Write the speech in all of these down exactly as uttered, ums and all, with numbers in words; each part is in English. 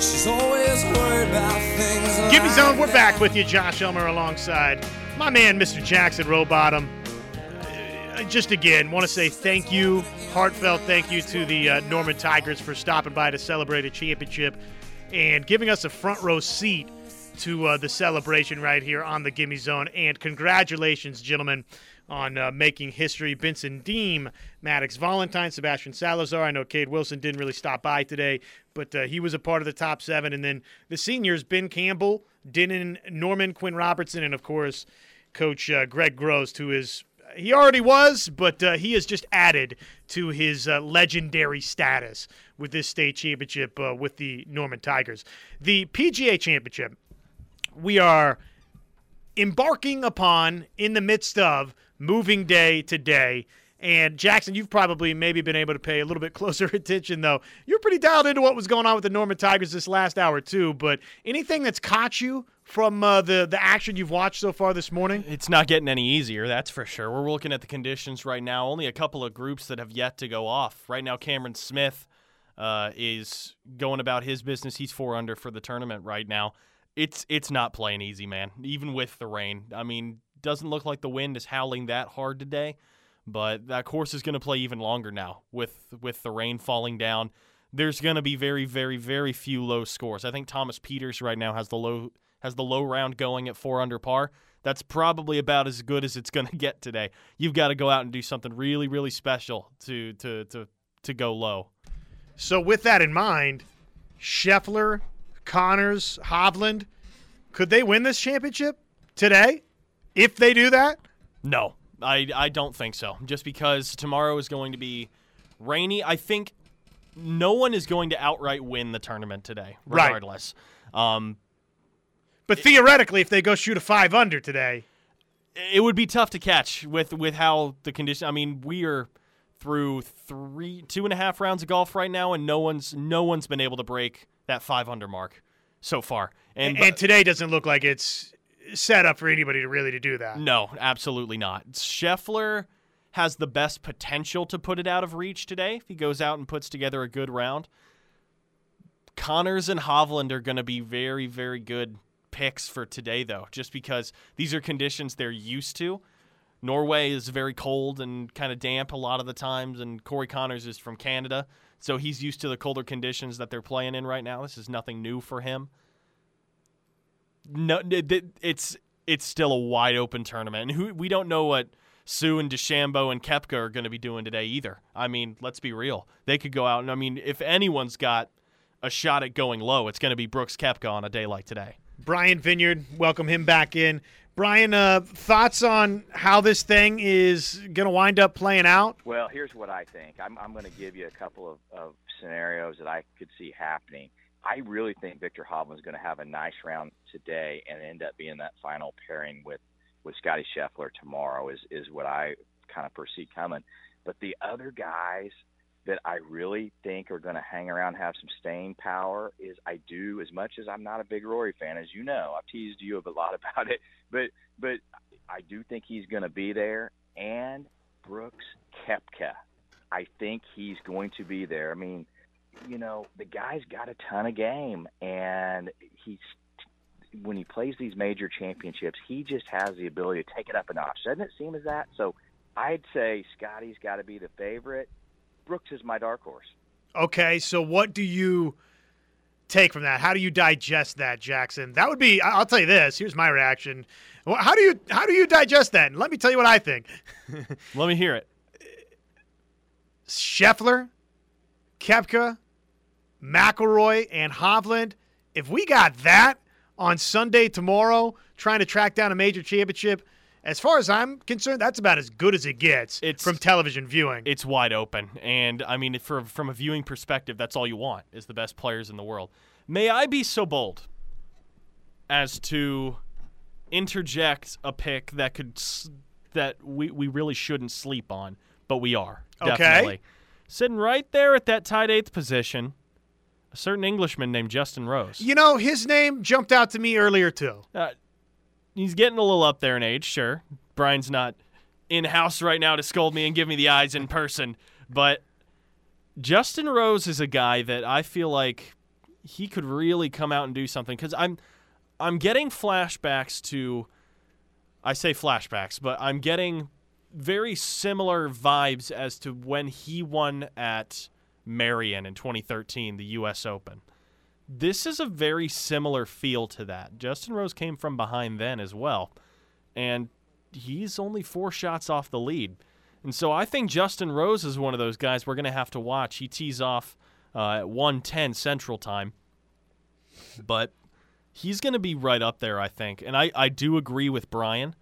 She's always worried about things. Gimme Zone, we're back with you, Josh Elmer, alongside my man, Mister Jackson Rowbottom. Uh, just again, want to say thank you, heartfelt thank you to the uh, Norman Tigers for stopping by to celebrate a championship and giving us a front row seat to uh, the celebration right here on the Gimme Zone. And congratulations, gentlemen, on uh, making history. Benson Deem, Maddox Valentine, Sebastian Salazar. I know Cade Wilson didn't really stop by today, but uh, he was a part of the top seven. And then the seniors, Ben Campbell, Dinan Norman, Quinn Robertson, and, of course, Coach uh, Greg Grost, who is – he already was, but uh, he has just added to his uh, legendary status with this state championship uh, with the Norman Tigers. The P G A Championship we are embarking upon in the midst of moving day to day. And, Jackson, you've probably maybe been able to pay a little bit closer attention, though. You're pretty dialed into what was going on with the Norman Tigers this last hour, too. But anything that's caught you from uh, the, the action you've watched so far this morning? It's not getting any easier, that's for sure. We're looking at the conditions right now. Only a couple of groups that have yet to go off. Right now, Cameron Smith uh, is going about his business. He's four under for the tournament right now. It's it's not playing easy, man, even with the rain. I mean, doesn't look like the wind is howling that hard today, but that course is going to play even longer now with, with the rain falling down. There's going to be very, very, very few low scores. I think Thomas Peters right now has the low has the low round going at four under par. That's probably about as good as it's going to get today. You've got to go out and do something really, really special to to to, to go low. So with that in mind, Scheffler, Connors, Hovland, could they win this championship today if they do that? No, I, I don't think so, just because tomorrow is going to be rainy. I think no one is going to outright win the tournament today, regardless. Right. Um, but theoretically, it, if they go shoot a five under today, it would be tough to catch with, with how the condition – I mean, we are through three, two and a half rounds of golf right now, and no one's no one's been able to break – that five-under mark so far. And, and, and today doesn't look like it's set up for anybody to really to do that. No, absolutely not. Scheffler has the best potential to put it out of reach today if he goes out and puts together a good round. Connors and Hovland are going to be very, very good picks for today, though, just because these are conditions they're used to. Norway is very cold and kind of damp a lot of the times, and Corey Connors is from Canada, so he's used to the colder conditions that they're playing in right now. This is nothing new for him. No, it's it's still a wide open tournament, and who, we don't know what Sue and DeChambeau and Koepka are going to be doing today either. I mean, let's be real; they could go out and I mean, if anyone's got a shot at going low, it's going to be Brooks Koepka on a day like today. Brian Vineyard, welcome him back in. Brian, uh, thoughts on how this thing is going to wind up playing out? Well, here's what I think. I'm, I'm going to give you a couple of, of scenarios that I could see happening. I really think Victor Hovland's going to have a nice round today and end up being that final pairing with, with Scottie Scheffler tomorrow is, is what I kind of foresee coming. But the other guys that I really think are going to hang around and have some staying power is I do, as much as I'm not a big Rory fan, as you know, I've teased you a lot about it, but but I do think he's going to be there. And Brooks Koepka, I think he's going to be there. I mean, you know, the guy's got a ton of game, and he's when he plays these major championships, he just has the ability to take it up a notch. Doesn't it seem as that? So I'd say Scottie's got to be the favorite. Brooks is my dark horse. Okay, so what do you take from that? How do you digest that, Jackson? That would be, I'll tell you this, here's my reaction. How do you how do you digest that? And let me tell you what I think. Let me hear it. Scheffler, Koepka, McIlroy, and Hovland, if we got that on Sunday tomorrow, trying to track down a major championship, as far as I'm concerned, that's about as good as it gets it's, from television viewing. It's wide open. And, I mean, for, from a viewing perspective, that's all you want is the best players in the world. May I be so bold as to interject a pick that could that we, we really shouldn't sleep on, but we are, definitely. Okay. Sitting right there at that tied eighth position, a certain Englishman named Justin Rose. You know, his name jumped out to me earlier, too. Uh, He's getting a little up there in age, sure. Brian's not in-house right now to scold me and give me the eyes in person. But Justin Rose is a guy that I feel like he could really come out and do something. Because I'm, I'm getting flashbacks to, I say flashbacks, but I'm getting very similar vibes as to when he won at Merion in twenty thirteen, the U S Open. This is a very similar feel to that. Justin Rose came from behind then as well, and he's only four shots off the lead. And so I think Justin Rose is one of those guys we're going to have to watch. He tees off uh, at one ten Central Time, but he's going to be right up there, I think. And I, I do agree with Brian.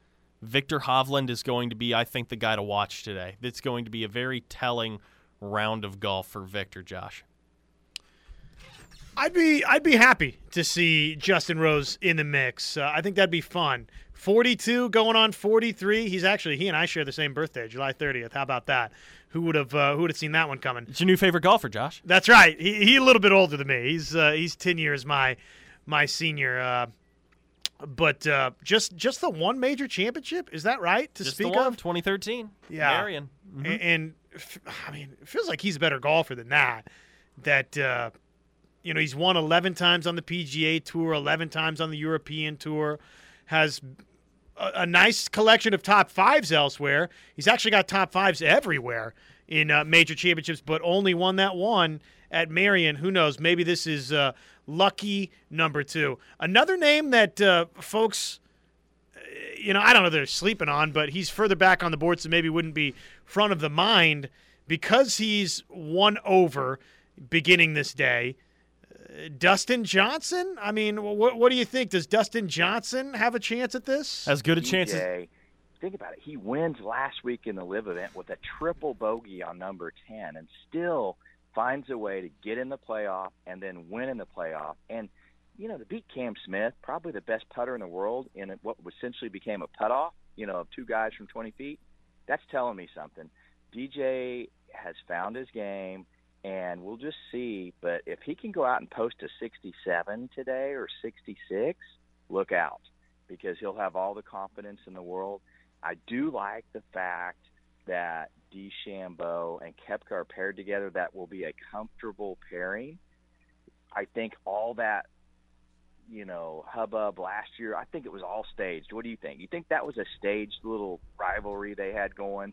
Victor Hovland is going to be, I think, the guy to watch today. It's going to be a very telling round of golf for Victor, Josh. I'd be I'd be happy to see Justin Rose in the mix. Uh, I think that'd be fun. forty-two going on forty-three. He's actually he and I share the same birthday, July thirtieth. How about that? Who would have uh, Who would have seen that one coming? It's your new favorite golfer, Josh. That's right. He he's a little bit older than me. He's uh, he's ten years my my senior. Uh, but uh, just just the one major championship, is that right? To just speak the one, of twenty thirteen. Yeah, Marion. Mm-hmm. And, and I mean, it feels like he's a better golfer than that. That. Uh, You know, he's won eleven times on the P G A Tour, eleven times on the European Tour, has a, a nice collection of top fives elsewhere. He's actually got top fives everywhere in uh, major championships, but only won that one at Merion. Who knows? Maybe this is uh, lucky number two. Another name that uh, folks, you know, I don't know if they're sleeping on, but he's further back on the board, so maybe wouldn't be front of the mind because he's one over beginning this day. Dustin Johnson? I mean, what, what do you think? Does Dustin Johnson have a chance at this? As good a chance as... Think about it. He wins last week in the Live event with a triple bogey on number ten and still finds a way to get in the playoff and then win in the playoff. And, you know, to beat Cam Smith, probably the best putter in the world in what essentially became a putt-off, you know, of two guys from twenty feet, that's telling me something. D J has found his game. And we'll just see. But if he can go out and post a sixty-seven today or sixty-six, look out, because he'll have all the confidence in the world. I do like the fact that DeChambeau and Koepka are paired together. That will be a comfortable pairing. I think all that, you know, hubbub last year, I think it was all staged. What do you think? You think that was a staged little rivalry they had going?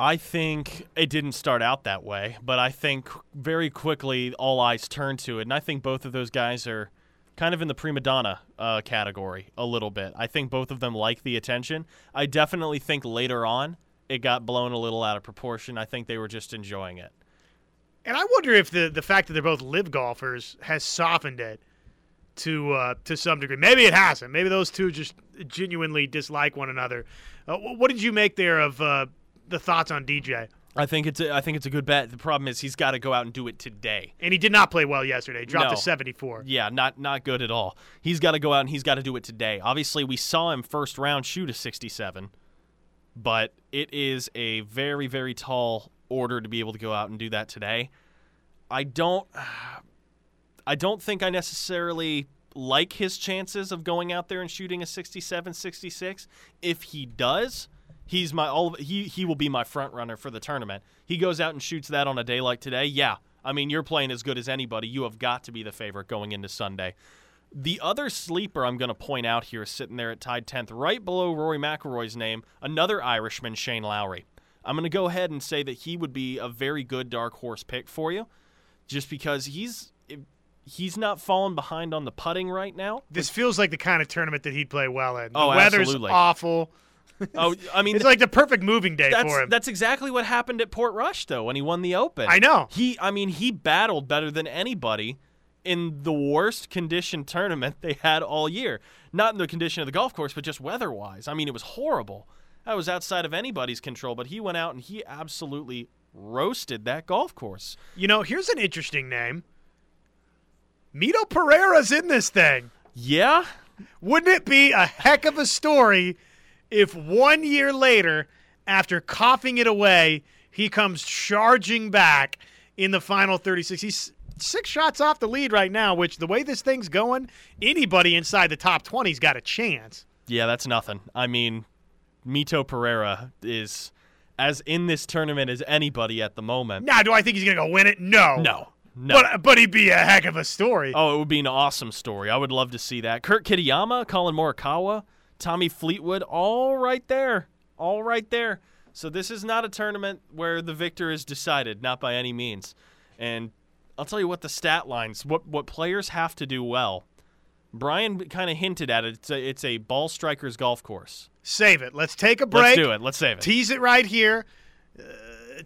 I think it didn't start out that way, but I think very quickly all eyes turned to it, and I think both of those guys are kind of in the prima donna uh, category a little bit. I think both of them like the attention. I definitely think later on it got blown a little out of proportion. I think they were just enjoying it. And I wonder if the, the fact that they're both live golfers has softened it to uh, to some degree. Maybe it hasn't. Maybe those two just genuinely dislike one another. Uh, what did you make there of uh, – the thoughts on D J? I think it's a, I think it's a good bet. The problem is he's got to go out and do it today. And he did not play well yesterday. Dropped no. to seventy-four. Yeah, not not good at all. He's got to go out and he's got to do it today. Obviously, we saw him first round shoot a sixty-seven, but it is a very, very tall order to be able to go out and do that today. I don't I don't think I necessarily like his chances of going out there and shooting a sixty-seven, sixty-six. If he does, He's my all. He he will be my front runner for the tournament. He goes out and shoots that on a day like today. Yeah, I mean, you're playing as good as anybody. You have got to be the favorite going into Sunday. The other sleeper I'm going to point out here is sitting there at tied tenth, right below Rory McIlroy's name, another Irishman, Shane Lowry. I'm going to go ahead and say that he would be a very good dark horse pick for you, just because he's. He's not falling behind on the putting right now. This feels like the kind of tournament that he'd play well in. The oh, weather's absolutely awful. Oh, I mean, it's like the perfect moving day for him. That's exactly what happened at Portrush, though, when he won the Open. I know. He, I mean, he battled better than anybody in the worst condition tournament they had all year. Not in the condition of the golf course, but just weather-wise. I mean, it was horrible. That was outside of anybody's control, but he went out and he absolutely roasted that golf course. You know, here's an interesting name. Mito Pereira's in this thing. Yeah? Wouldn't it be a heck of a story if one year later, after coughing it away, he comes charging back in the final thirty-six. He's six shots off the lead right now, which the way this thing's going, anybody inside the top twenty's got a chance. Yeah, that's nothing. I mean, Mito Pereira is as in this tournament as anybody at the moment. Now, do I think he's going to go win it? No. No. No. But, but he'd be a heck of a story. Oh, it would be an awesome story. I would love to see that. Kurt Kitayama, Colin Morikawa, Tommy Fleetwood, all right there. All right there. So this is not a tournament where the victor is decided, not by any means. And I'll tell you what the stat lines, what what players have to do well. Brian kind of hinted at it. It's a, it's a ball striker's golf course. Save it. Let's take a break. Let's do it. Let's save it. Tease it right here. Uh,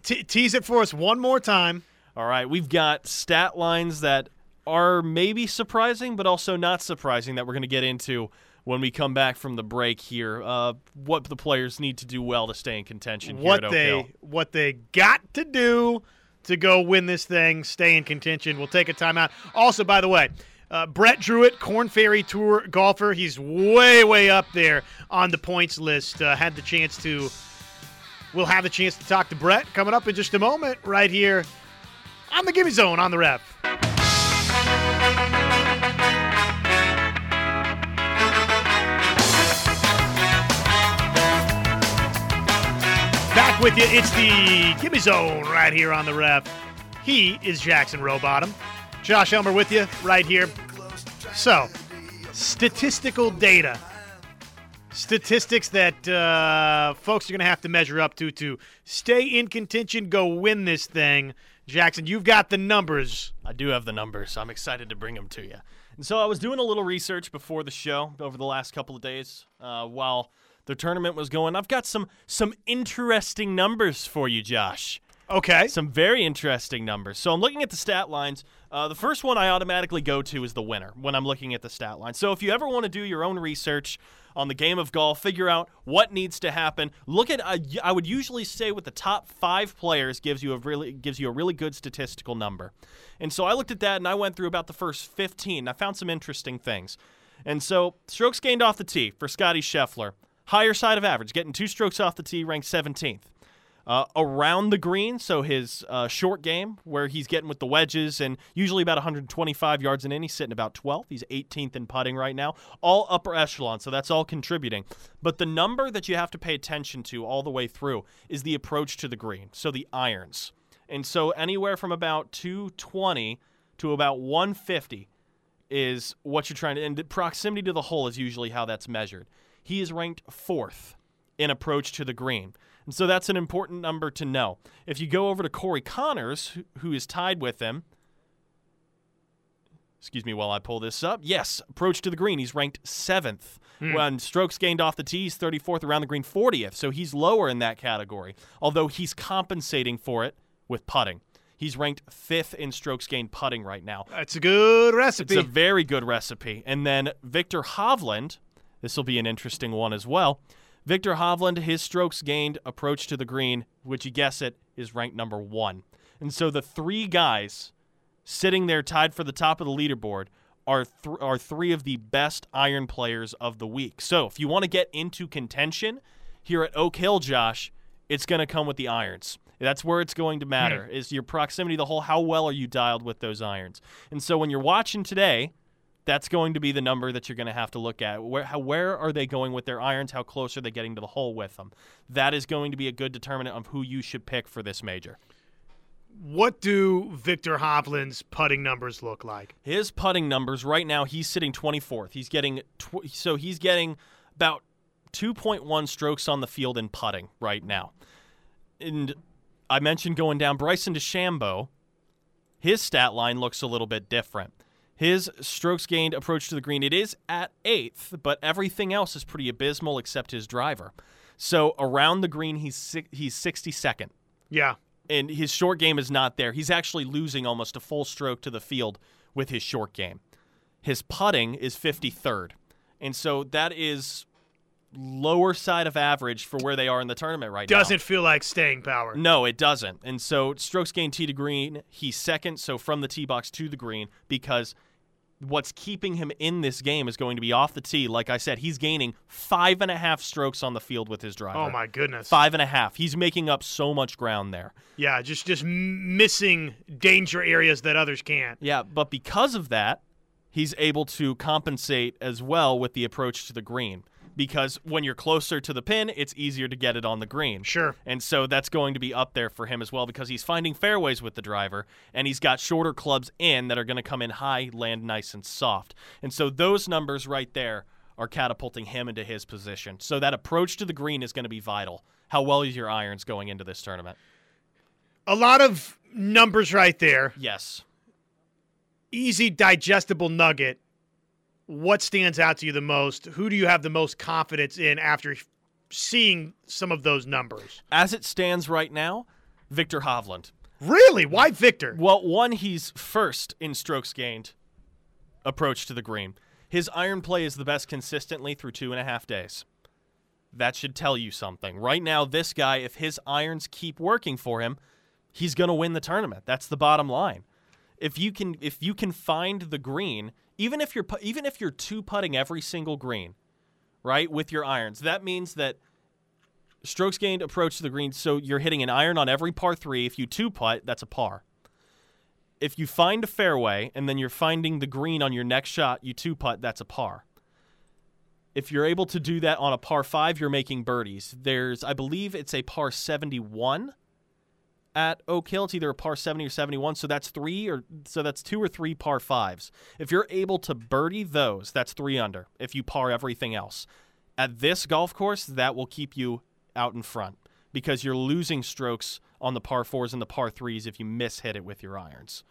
te- tease it for us one more time. All right. We've got stat lines that are maybe surprising but also not surprising that we're going to get into when we come back from the break here, uh, what the players need to do well to stay in contention here what at Oak they, Hill. What they got to do to go win this thing, stay in contention. We'll take a timeout. Also, by the way, Uh, Brett Drewitt, Korn Ferry Tour golfer. He's way, way up there on the points list. Uh, had the chance to, we'll have the chance to talk to Brett coming up in just a moment right here on the Gimme Zone on the Rev. Back with you. It's the Gimme Zone right here on the Rev. He is Jackson Rowbottom. Josh Elmer with you right here. So, statistical data. Statistics that uh, folks are going to have to measure up to to stay in contention, go win this thing. Jackson, you've got the numbers. I do have the numbers. I'm excited to bring them to you. And so I was doing a little research before the show over the last couple of days uh, while the tournament was going. I've got some some interesting numbers for you, Josh. Okay. Some very interesting numbers. So I'm looking at the stat lines. Uh, the first one I automatically go to is the winner when I'm looking at the stat line. So if you ever want to do your own research on the game of golf, figure out what needs to happen. Look at uh, I would usually say with the top five players gives you a really gives you a really good statistical number. And so I looked at that and I went through about the first fifteen. I found some interesting things. And so strokes gained off the tee for Scottie Scheffler, higher side of average, getting two strokes off the tee, ranked seventeenth. Uh, around the green, so his uh, short game where he's getting with the wedges and usually about one hundred twenty-five yards an inning, he's sitting about twelfth. He's eighteenth in putting right now. All upper echelon, so that's all contributing. But the number that you have to pay attention to all the way through is the approach to the green, so the irons. And so anywhere from about two twenty to about one fifty is what you're trying to – and the proximity to the hole is usually how that's measured. He is ranked fourth in approach to the green. And so that's an important number to know. If you go over to Corey Connors, who is tied with him, excuse me while I pull this up. Yes, approach to the green, he's ranked seventh. Mm. When strokes gained off the tee, he's thirty-fourth, around the green, fortieth. So he's lower in that category, although he's compensating for it with putting. He's ranked fifth in strokes gained putting right now. That's a good recipe. It's a very good recipe. And then Victor Hovland, this will be an interesting one as well. Victor Hovland, his strokes gained approach to the green, which you guess it, is ranked number one. And so the three guys sitting there tied for the top of the leaderboard are th- are three of the best iron players of the week. So if you want to get into contention here at Oak Hill, Josh, it's going to come with the irons. That's where it's going to matter, hmm. is your proximity to the hole. How well are you dialed with those irons? And so when you're watching today, that's going to be the number that you're going to have to look at. Where how, where are they going with their irons? How close are they getting to the hole with them? That is going to be a good determinant of who you should pick for this major. What do Victor Hovland's putting numbers look like? His putting numbers right now, he's sitting twenty-fourth. He's getting tw- so he's getting about two point one strokes on the field in putting right now. And I mentioned going down Bryson DeChambeau. His stat line looks a little bit different. His strokes gained approach to the green, it is at eighth, but everything else is pretty abysmal except his driver. So around the green, he's he's sixty-second. Yeah. And his short game is not there. He's actually losing almost a full stroke to the field with his short game. His putting is fifty-third. And so that is lower side of average for where they are in the tournament right doesn't now. Doesn't feel like staying power. No, it doesn't. And so strokes gained tee to green, he's second, so from the tee box to the green, because what's keeping him in this game is going to be off the tee. Like I said, he's gaining five and a half strokes on the field with his driver. Oh, my goodness. Five and a half. He's making up so much ground there. Yeah, just, just missing danger areas that others can't. Yeah, but because of that, he's able to compensate as well with the approach to the green. because when you're closer to the pin, it's easier to get it on the green. Sure. And so that's going to be up there for him as well, because he's finding fairways with the driver, and he's got shorter clubs in that are going to come in high, land nice and soft. And so those numbers right there are catapulting him into his position. So that approach to the green is going to be vital. How well is your irons going into this tournament? A lot of numbers right there. Yes. Easy, digestible nugget. What stands out to you the most? Who do you have the most confidence in after seeing some of those numbers? As it stands right now, Victor Hovland. Really? Why Victor? Well, one, he's first in strokes gained approach to the green. His iron play is the best consistently through two and a half days. That should tell you something. Right now, this guy, if his irons keep working for him, he's going to win the tournament. That's the bottom line. If you can if you can find the green, even if you're even if you're two-putting every single green, right, with your irons, that means that strokes gained approach to the green, so you're hitting an iron on every par three. If you two-putt, that's a par. If you find a fairway and then you're finding the green on your next shot, you two-putt, that's a par. If you're able to do that on a par five, you're making birdies. There's, I believe it's a par seventy-one at Oak Hill. It's either a par seventy or seventy-one, so that's three or so that's two or three par fives. If you're able to birdie those, that's three under. If you par everything else. At this golf course, that will keep you out in front because you're losing strokes on the par fours and the par threes if you mishit it with your irons.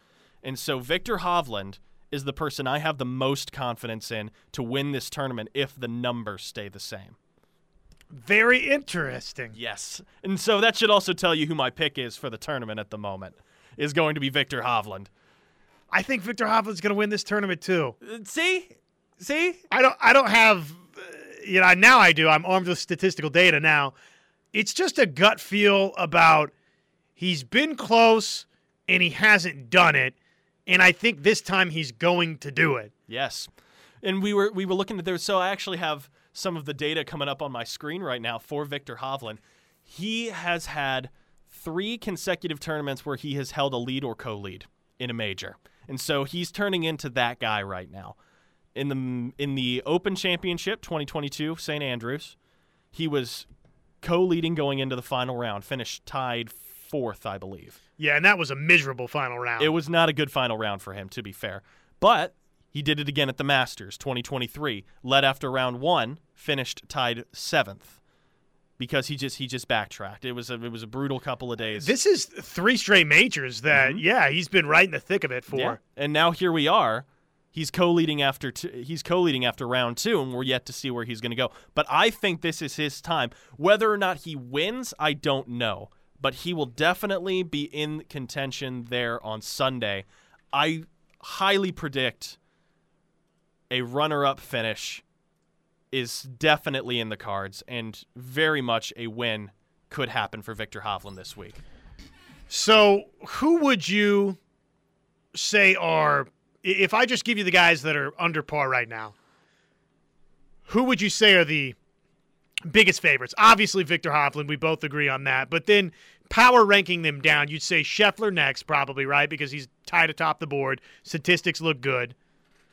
And so Victor Hovland is the person I have the most confidence in to win this tournament if the numbers stay the same. Very interesting. Yes. And so that should also tell you who my pick is for the tournament at the moment, is going to be Victor Hovland. I think Victor Hovland's going to win this tournament too. See? See? I don't I don't have you know, now I do. I'm armed with statistical data now. It's just a gut feel about he's been close, and he hasn't done it, and I think this time he's going to do it. Yes. And we were we were looking at there, so I actually have some of the data coming up on my screen right now for Victor Hovland. He has had three consecutive tournaments where he has held a lead or co-lead in a major, and so he's turning into that guy right now. In the in the Open Championship twenty twenty-two, Saint Andrews, he was co-leading going into the final round, finished tied fourth, I believe. Yeah, and that was a miserable final round. It was not a good final round for him, to be fair. But he did it again at the Masters twenty twenty-three. Led after round one, finished tied seventh because he just he just backtracked. It was a, it was a brutal couple of days. This is three straight majors that, mm-hmm. yeah, he's been right in the thick of it for. Yeah. And now here we are. He's co-leading after t- he's co-leading after round two, and we're yet to see where he's going to go. But I think this is his time. Whether or not he wins, I don't know. But he will definitely be in contention there on Sunday. I highly predict a runner-up finish is definitely in the cards, and very much a win could happen for Victor Hovland this week. So who would you say are, if I just give you the guys that are under par right now, who would you say are the biggest favorites? Obviously, Victor Hovland. We both agree on that. But then power ranking them down, you'd say Scheffler next probably, right? Because he's tied atop the board. Statistics look good.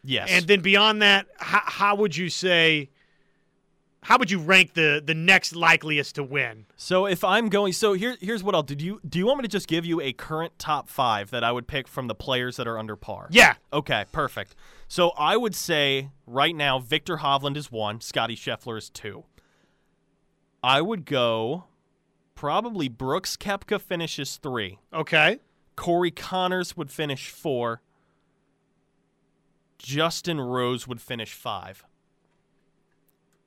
Yes. And then beyond that, how, how would you say – how would you rank the, the next likeliest to win? So if I'm going – so here, here's what I'll do. Do you, do you want me to just give you a current top five that I would pick from the players that are under par? Yeah. Okay, perfect. So I would say right now Victor Hovland is one. Scottie Scheffler is two. I would go probably Brooks Koepka finishes three. Okay. Corey Connors would finish four. Justin Rose would finish five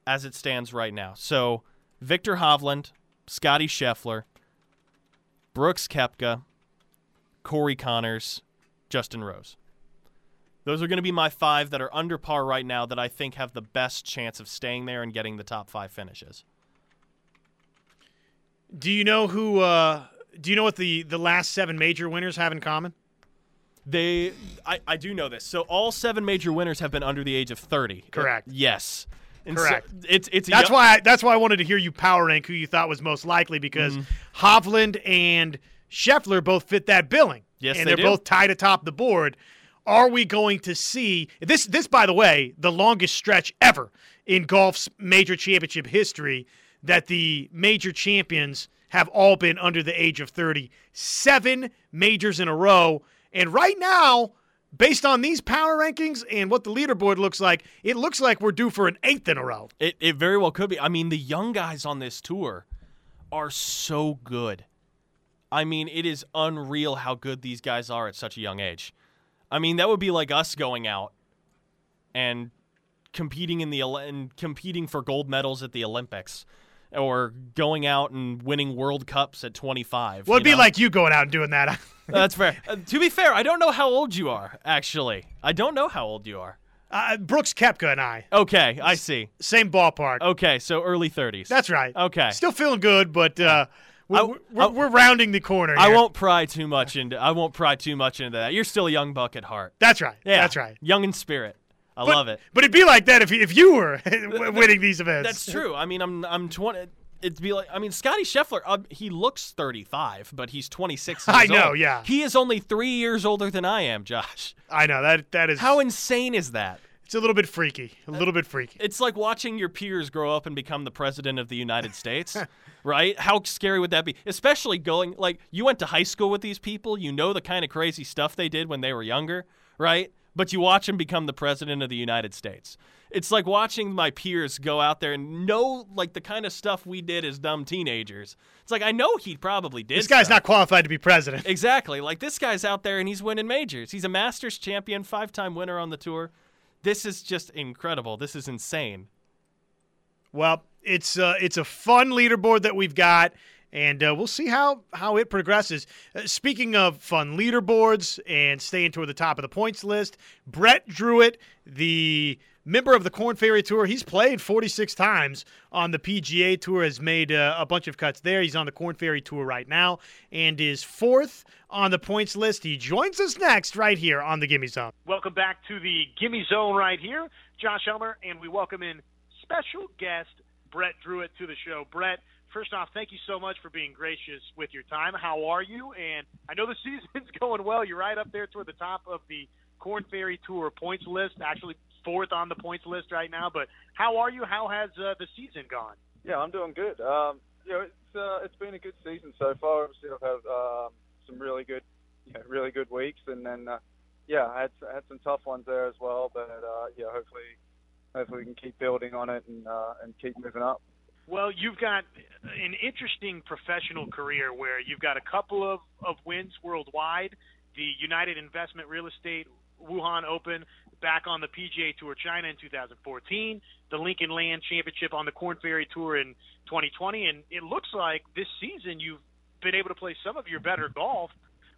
as it stands right now. So Victor Hovland, Scottie Scheffler, Brooks Koepka, Corey Connors, Justin Rose. Those are going to be my five that are under par right now that I think have the best chance of staying there and getting the top five finishes. Do you know who? Uh, do you know what the, the last seven major winners have in common? They, I, I do know this. So all seven major winners have been under the age of thirty. Correct. It, yes. And correct. So it's it's. That's young- why I, that's why I wanted to hear you power rank who you thought was most likely because mm-hmm. Hovland and Scheffler both fit that billing. Yes, and they they're do. both tied atop the board. are we going to see this? This, by the way, the longest stretch ever in golf's major championship history that the major champions have all been under the age of thirty. Seven majors in a row. And right now, based on these power rankings and what the leaderboard looks like, it looks like we're due for an eighth in a row. It, it very well could be. I mean, the young guys on this tour are so good. I mean, it is unreal how good these guys are at such a young age. I mean, that would be like us going out and competing in the and competing for gold medals at the Olympics, or going out and winning World Cups at twenty-five. Well, it'd be know? like you going out and doing that. That's fair. Uh, to be fair, I don't know how old you are, actually. I don't know how old you are. Uh, Brooks Koepka and I. Okay, I see. S- same ballpark. Okay, so early thirties. That's right. Okay. Still feeling good, but uh, we're, I, we're, I, we're rounding the corner here. I won't pry too much into I won't pry too much into that. You're still a young buck at heart. That's right. Yeah. That's right. Young in spirit. I but, love it. But it'd be like that if if you were winning these events. That's true. I mean, I'm I'm twenty. It'd be like, I mean, Scottie Scheffler, uh, he looks thirty-five, but he's twenty-six years old. I know, old. yeah. He is only three years older than I am, Josh. I know. that that is. How insane is that? It's a little bit freaky. A little uh, bit freaky. It's like watching your peers grow up and become the president of the United States, right? How scary would that be? Especially going, like, you went to high school with these people. You know the kind of crazy stuff they did when they were younger, right? But you watch him become the president of the United States. It's like watching my peers go out there and know, like, the kind of stuff we did as dumb teenagers. It's like, I know he probably did. This guy's stuff. Not qualified to be president. Exactly. Like, this guy's out there and he's winning majors. He's a Masters champion, five-time winner on the tour. This is just incredible. This is insane. Well, it's uh, it's a fun leaderboard that we've got. And uh, we'll see how, how it progresses. Uh, speaking of fun leaderboards and staying toward the top of the points list, Brett Drewitt, the member of the Korn Ferry Tour, he's played forty-six times on the P G A Tour, has made uh, a bunch of cuts there. He's on the Korn Ferry Tour right now and is fourth on the points list. He joins us next right here on the Gimme Zone. Welcome back to the Gimme Zone right here. Josh Elmer, and we welcome in special guest Brett Drewitt to the show. Brett, first off, thank you so much for being gracious with your time. How are you? And I know the season's going well. You're right up there toward the top of the Korn Ferry Tour points list, actually fourth on the points list right now. But how are you? How has uh, the season gone? Yeah, I'm doing good. Um, you know, it's uh, it's been a good season so far. Obviously, I've had um, some really good, you know, really good weeks, and then uh, yeah, I had I had some tough ones there as well. But uh, yeah, hopefully, hopefully we can keep building on it and uh, and keep moving up. Well, you've got an interesting professional career where you've got a couple of, of wins worldwide, the United Investment Real Estate Wuhan Open back on the P G A Tour China in two thousand fourteen, the Lincoln Land Championship on the Korn Ferry Tour in twenty twenty, and it looks like this season you've been able to play some of your better golf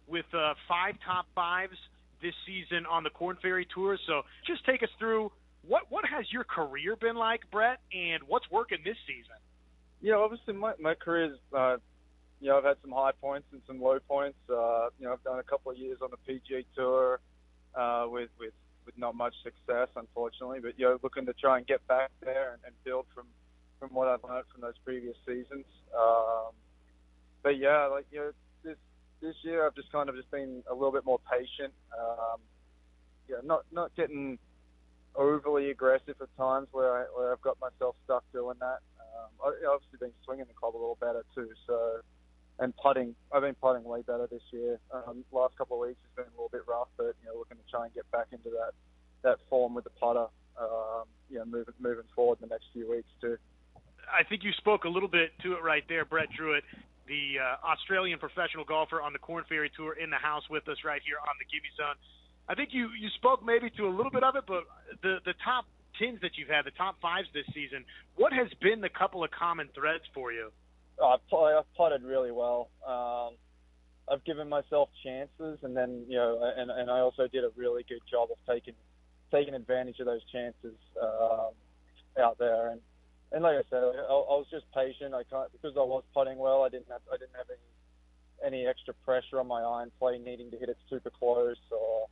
with uh, five top fives this season on the Korn Ferry Tour. So just take us through What what has your career been like, Brett, and what's working this season? Yeah, obviously my, my career's, uh, you know, I've had some high points and some low points. Uh, you know, I've done a couple of years on the P G A Tour uh, with, with, with not much success, unfortunately. But, you know, looking to try and get back there and, and build from, from what I've learned from those previous seasons. Um, but, yeah, like, you know, this this year I've just kind of just been a little bit more patient. Um, yeah, not, not getting overly aggressive at times where, I, where I've got myself stuck doing that. Um, I've obviously been swinging the club a little better too, so and putting. I've been putting way better this year. Um, last couple of weeks has been a little bit rough, but you know, looking to try and get back into that, that form with the putter. Um, you know, moving moving forward in the next few weeks too. I think you spoke a little bit to it right there, Brett Drewitt, the uh, Australian professional golfer on the Korn Ferry Tour, in the house with us right here on the Gimme Zone. I think you, you spoke maybe to a little bit of it, but the, the top tens that you've had, the top fives this season, what has been the couple of common threads for you? Oh, I've putted really well. Um, I've given myself chances, and then you know, and, and I also did a really good job of taking taking advantage of those chances um, out there. And, and like I said, I, I was just patient. I can't, because I was putting well. I didn't have, I didn't have any any extra pressure on my iron play, needing to hit it super close or.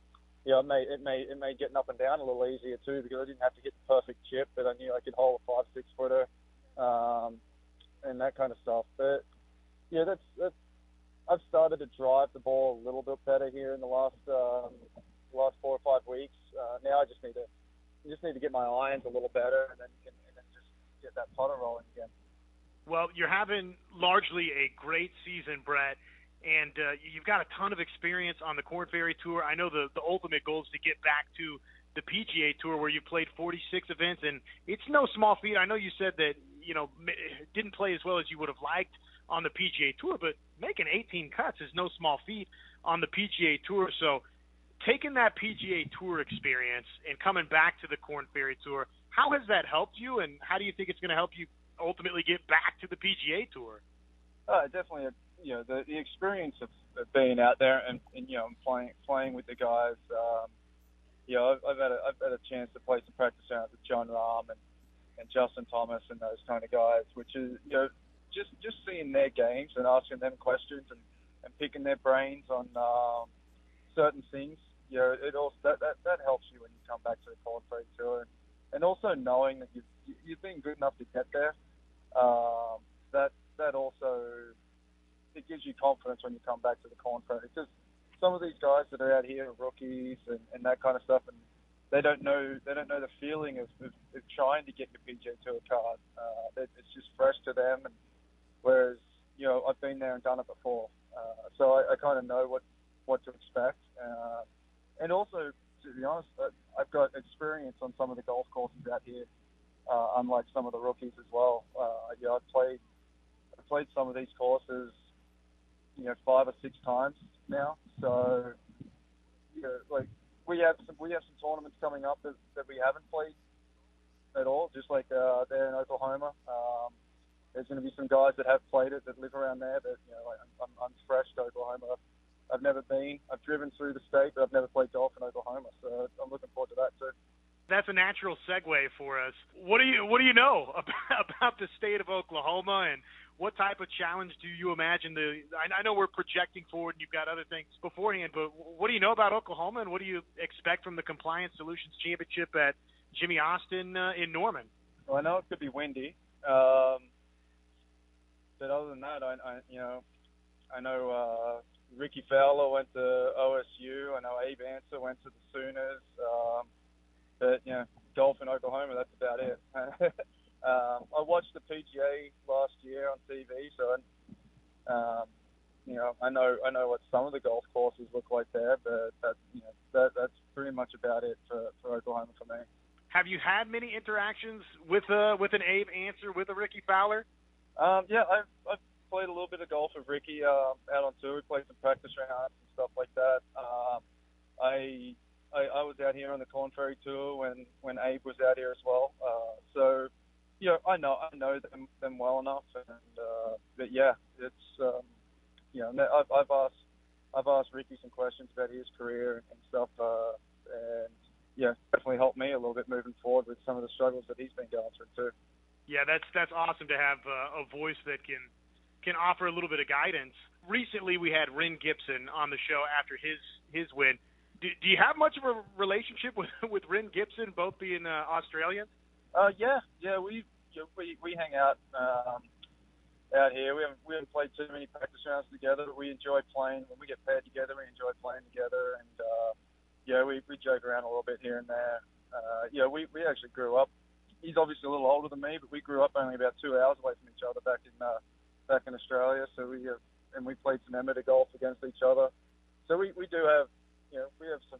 Yeah, it made, it made it made getting up and down a little easier too, because I didn't have to hit the perfect chip, but I knew I could hole a five, six footer, um, and that kind of stuff. But yeah, that's that's. I've started to drive the ball a little bit better here in the last um, last four or five I just need to just need to get my irons a little better, and then you can, and then just get that putter rolling again. Well, you're having largely a great season, Brett, and uh, you've got a ton of experience on the Korn Ferry Tour. I know the, the ultimate goal is to get back to the P G A Tour, where you played forty-six events, and it's no small feat. I know you said that, you know, didn't play as well as you would have liked on the P G A Tour, but making eighteen cuts is no small feat on the P G A Tour. So taking that P G A Tour experience and coming back to the Korn Ferry Tour, how has that helped you, and how do you think it's going to help you ultimately get back to the P G A Tour? Uh, definitely, you know, the, the experience of, of being out there and, and you know, playing playing with the guys. Um, you know, I've, I've had a, I've had a chance to play some practice rounds with John Rahm and, and Justin Thomas and those kind of guys, which is, you know, just just seeing their games and asking them questions and, and picking their brains on um, certain things. You know, it also that, that, that helps you when you come back to the Korn Ferry Tour, and, and also knowing that you've you've been good enough to get there. Um, that that also it gives you confidence when you come back to the Korn Ferry, because some of these guys that are out here are rookies and, and that kind of stuff, and they don't know they don't know the feeling of, of, of trying to get your P G A Tour card. Uh, it, it's just fresh to them, and whereas, you know, I've been there and done it before, uh, so I, I kind of know what what to expect. Uh, and also, to be honest, I've got experience on some of the golf courses out here, uh, unlike some of the rookies as well. Uh, you know, I've played I've played some of these courses, you know, five or six times now. So, you know, like we have some we have some tournaments coming up that, that we haven't played at all, just like uh, there in Oklahoma. Um, there's going to be some guys that have played it that live around there, but, you know, like, I'm, I'm fresh to Oklahoma. I've, I've never been. I've driven through the state, but I've never played golf in Oklahoma. So I'm looking forward to that too. That's a natural segue for us. What do you what do you know about, about the state of Oklahoma, and what type of challenge do you imagine the? I know we're projecting forward, and you've got other things beforehand, but what do you know about Oklahoma, and what do you expect from the Compliance Solutions Championship at Jimmy Austin uh, in Norman? Well, I know it could be windy, um, but other than that, I, I you know I know uh, Ricky Fowler went to O S U. I know Abe Ancer went to the Sooners. Um, But, you know, golf in Oklahoma, that's about it. um, I watched the P G A last year on T V, so, I, um, you know, I know I know what some of the golf courses look like there, but that, you know, that, that's pretty much about it for, for Oklahoma for me. Have you had many interactions with uh, with an Abe Ancer, with a Ricky Fowler? Um, yeah, I've, I've played a little bit of golf with Ricky uh, out on tour. We played some practice rounds and stuff like that. Um, I... I, I was out here on the Korn Ferry Tour when, when Abe was out here as well. Uh, so, you know, I know I know them, them well enough. And uh, but yeah, it's um, you know, I've, I've asked I've asked Ricky some questions about his career and stuff, uh, and yeah, definitely helped me a little bit moving forward with some of the struggles that he's been going through too. Yeah, that's that's awesome to have uh, a voice that can can offer a little bit of guidance. Recently, we had Ren Gibson on the show after his his win. Do, do you have much of a relationship with with Ren Gibson, both being uh, Australian? Uh, yeah, yeah, we we we hang out um, out here. We haven't we haven't played too many practice rounds together, but we enjoy playing. When we get paired together, we enjoy playing together, and uh, yeah, we we joke around a little bit here and there. Uh, yeah, we we actually grew up. He's obviously a little older than me, but we grew up only about two hours away from each other back in uh, back in Australia. So we uh, and we played some amateur golf against each other. So we, we do have. You know, we have some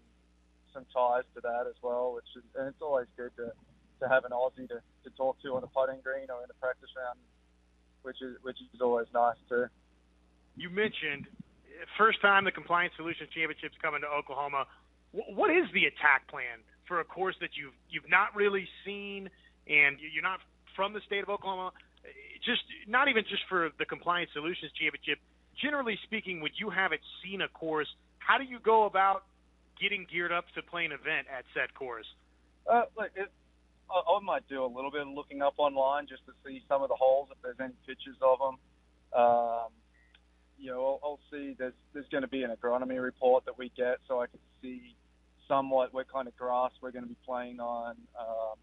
some ties to that as well, which is, and it's always good to, to have an Aussie to, to talk to on the putting green or in a practice round, which is which is always nice too. You mentioned first time the Compliance Solutions Championship's coming to Oklahoma. W- what is the attack plan for a course that you've you've not really seen, and you're not from the state of Oklahoma? Just not even just for the Compliance Solutions Championship. Generally speaking, when you haven't seen a course, how do you go about getting geared up to play an event at said course? Uh, look, it, I, I might do a little bit of looking up online just to see some of the holes, if there's any pictures of them. Um, you know, I'll, I'll see. There's there's going to be an agronomy report that we get, so I can see somewhat what kind of grass we're going to be playing on, um,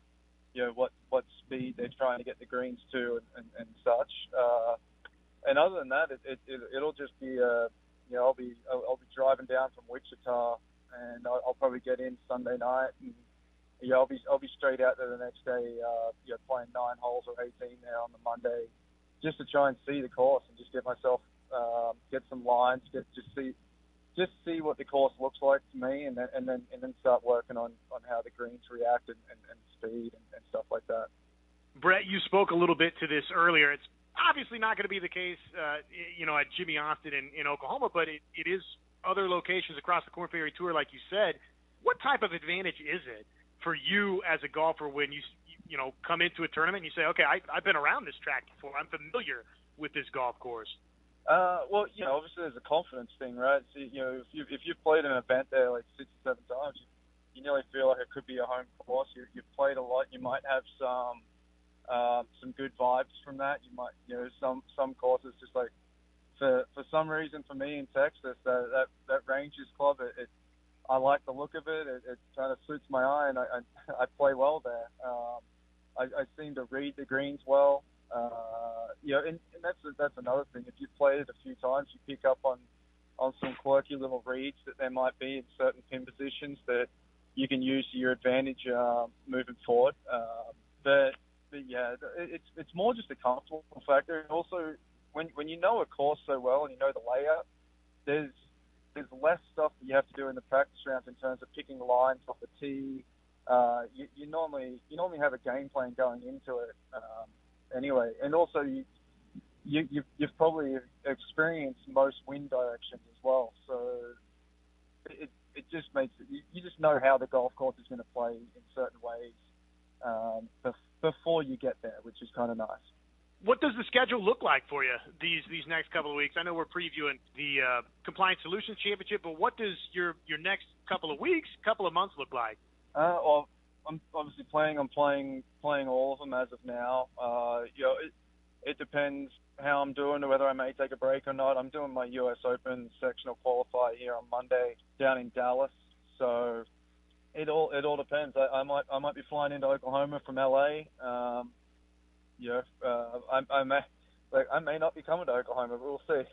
you know, what, what speed they're trying to get the greens to and, and, and such. Uh, and other than that, it, it, it, it'll just be a... You know, I'll be I'll, I'll be driving down from Wichita, and I'll, I'll probably get in Sunday night and yeah, I'll be I'll be straight out there the next day, uh, you know, playing nine holes or eighteen there on the Monday, just to try and see the course and just get myself um, get some lines, get just see just see what the course looks like to me, and then and then and then start working on, on how the greens react and, and, and speed and, and stuff like that. Brett, you spoke a little bit to this earlier. It's obviously not going to be the case, uh, you know, at Jimmy Austin in, in Oklahoma, but it, it is other locations across the Korn Ferry Tour, like you said. What type of advantage is it for you as a golfer when you you know come into a tournament and you say, okay, I, I've been around this track before, I'm familiar with this golf course? Uh, well, you know, obviously there's a confidence thing, right? So, you know, if you if you've played an event there like six or seven times, you, you nearly feel like it could be a home course. You, you've played a lot, you might have some. Um, some good vibes from that. You might, you know, some some courses just like for for some reason for me in Texas that that, that Rangers club, it, it I like the look of it. It, it kind of suits my eye, and I I, I play well there. Um, I, I seem to read the greens well. Uh, you know, and, and that's that's another thing. If you've played it a few times, you pick up on on some quirky little reads that there might be in certain pin positions that you can use to your advantage uh, moving forward. Uh, but But yeah, it's it's more just a comfortable factor. Also, when when you know a course so well and you know the layout, there's there's less stuff that you have to do in the practice rounds in terms of picking lines off the tee. Uh, you, you normally you normally have a game plan going into it um, anyway, and also you, you you've, you've probably experienced most wind directions as well. So it it just makes it, you, you just know how the golf course is going to play in certain ways um, before. before you get there, which is kind of nice. What does the schedule look like for you these these next couple of weeks? I know we're previewing the uh, Compliance Solutions Championship, but what does your, your next couple of weeks, couple of months look like? Uh, well, I'm obviously playing. I'm playing playing all of them as of now. Uh, you know, it, it depends how I'm doing, whether I may take a break or not. I'm doing my U S Open sectional qualifier here on Monday down in Dallas, so. It all it all depends. I, I might I might be flying into Oklahoma from L A. Um, you know, uh, I, I may like I may not be coming to Oklahoma, but we'll see.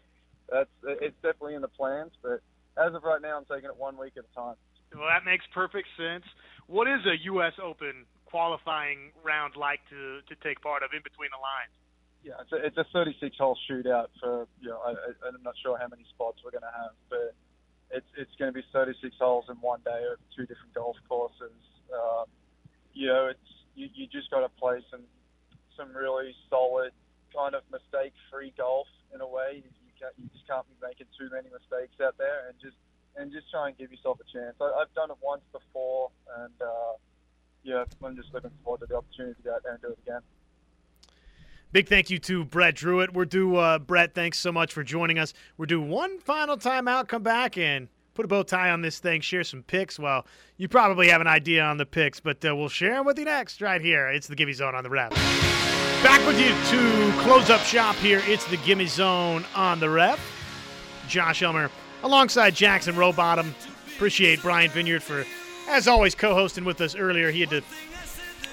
That's it's definitely in the plans. But as of right now, I'm taking it one week at a time. Well, that makes perfect sense. What is a U S Open qualifying round like to, to take part of in between the lines? Yeah, it's a, it's a thirty-six hole shootout for you know I, I, I'm not sure how many spots we're going to have, but. It's it's going to be thirty-six holes in one day over two different golf courses. Um, you know, it's you, you just got to play some some really solid kind of mistake-free golf in a way. You, you, can't, you just can't be making too many mistakes out there, and just and just try and give yourself a chance. I, I've done it once before, and uh, yeah, I'm just looking forward to the opportunity to go out there and do it again. Big thank you to Brett Drewitt. We're due, uh, Brett, thanks so much for joining us. We're due one final timeout, come back and put a bow tie on this thing, share some picks. Well, you probably have an idea on the picks, but uh, we'll share them with you next right here. It's the Gimme Zone on the Ref. Back with you to close up shop here. It's the Gimme Zone on the Ref. Josh Elmer alongside Jackson Rowbottom. Appreciate Brian Vineyard for, as always, co-hosting with us earlier. He had to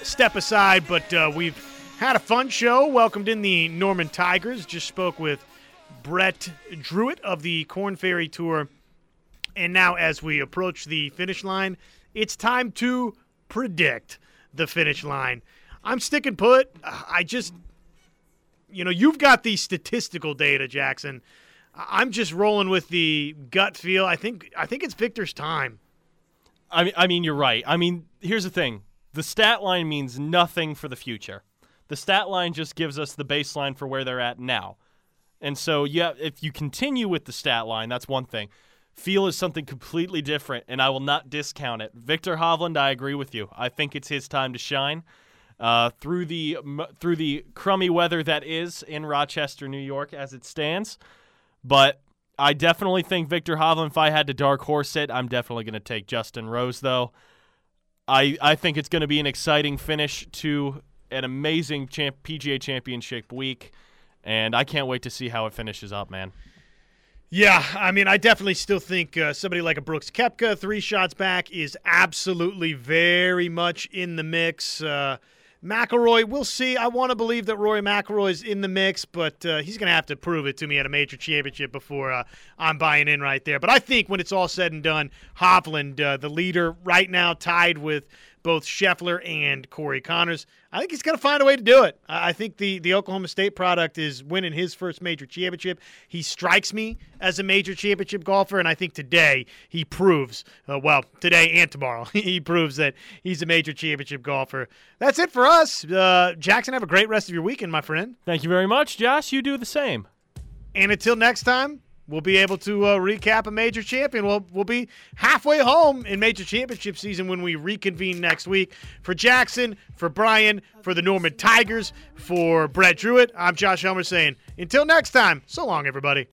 step aside, but uh, we've had a fun show. Welcomed in the Norman Tigers. Just spoke with Brett Drewitt of the Korn Ferry Tour. And now as we approach the finish line, it's time to predict the finish line. I'm sticking put. I just, you know, you've got the statistical data, Jackson. I'm just rolling with the gut feel. I think I think it's Victor's time. I mean, I mean, you're right. I mean, here's the thing. The stat line means nothing for the future. The stat line just gives us the baseline for where they're at now. And so yeah, if you continue with the stat line, that's one thing. Feel is something completely different, and I will not discount it. Victor Hovland, I agree with you. I think it's his time to shine. Uh, through the through the crummy weather that is in Rochester, New York, as it stands. But I definitely think Victor Hovland, if I had to dark horse it, I'm definitely going to take Justin Rose, though. I, I think it's going to be an exciting finish to an amazing champ- P G A Championship week, and I can't wait to see how it finishes up, man. Yeah, I mean, I definitely still think uh, somebody like a Brooks Koepka, three shots back, is absolutely very much in the mix. Uh, McIlroy, we'll see. I want to believe that Rory McIlroy is in the mix, but uh, he's going to have to prove it to me at a major championship before uh, I'm buying in right there. But I think when it's all said and done, Hovland, uh, the leader right now tied with both Scheffler and Corey Connors. I think he's going to find a way to do it. I think the, the Oklahoma State product is winning his first major championship. He strikes me as a major championship golfer, and I think today he proves, uh, well, today and tomorrow, he proves that he's a major championship golfer. That's it for us. Uh, Jackson, have a great rest of your weekend, my friend. Thank you very much, Josh. You do the same. And until next time, we'll be able to uh, recap a major champion. We'll, we'll be halfway home in major championship season when we reconvene next week. For Jackson, for Brian, for the Norman Tigers, for Brett Drewitt, I'm Josh Elmer saying, until next time, so long, everybody.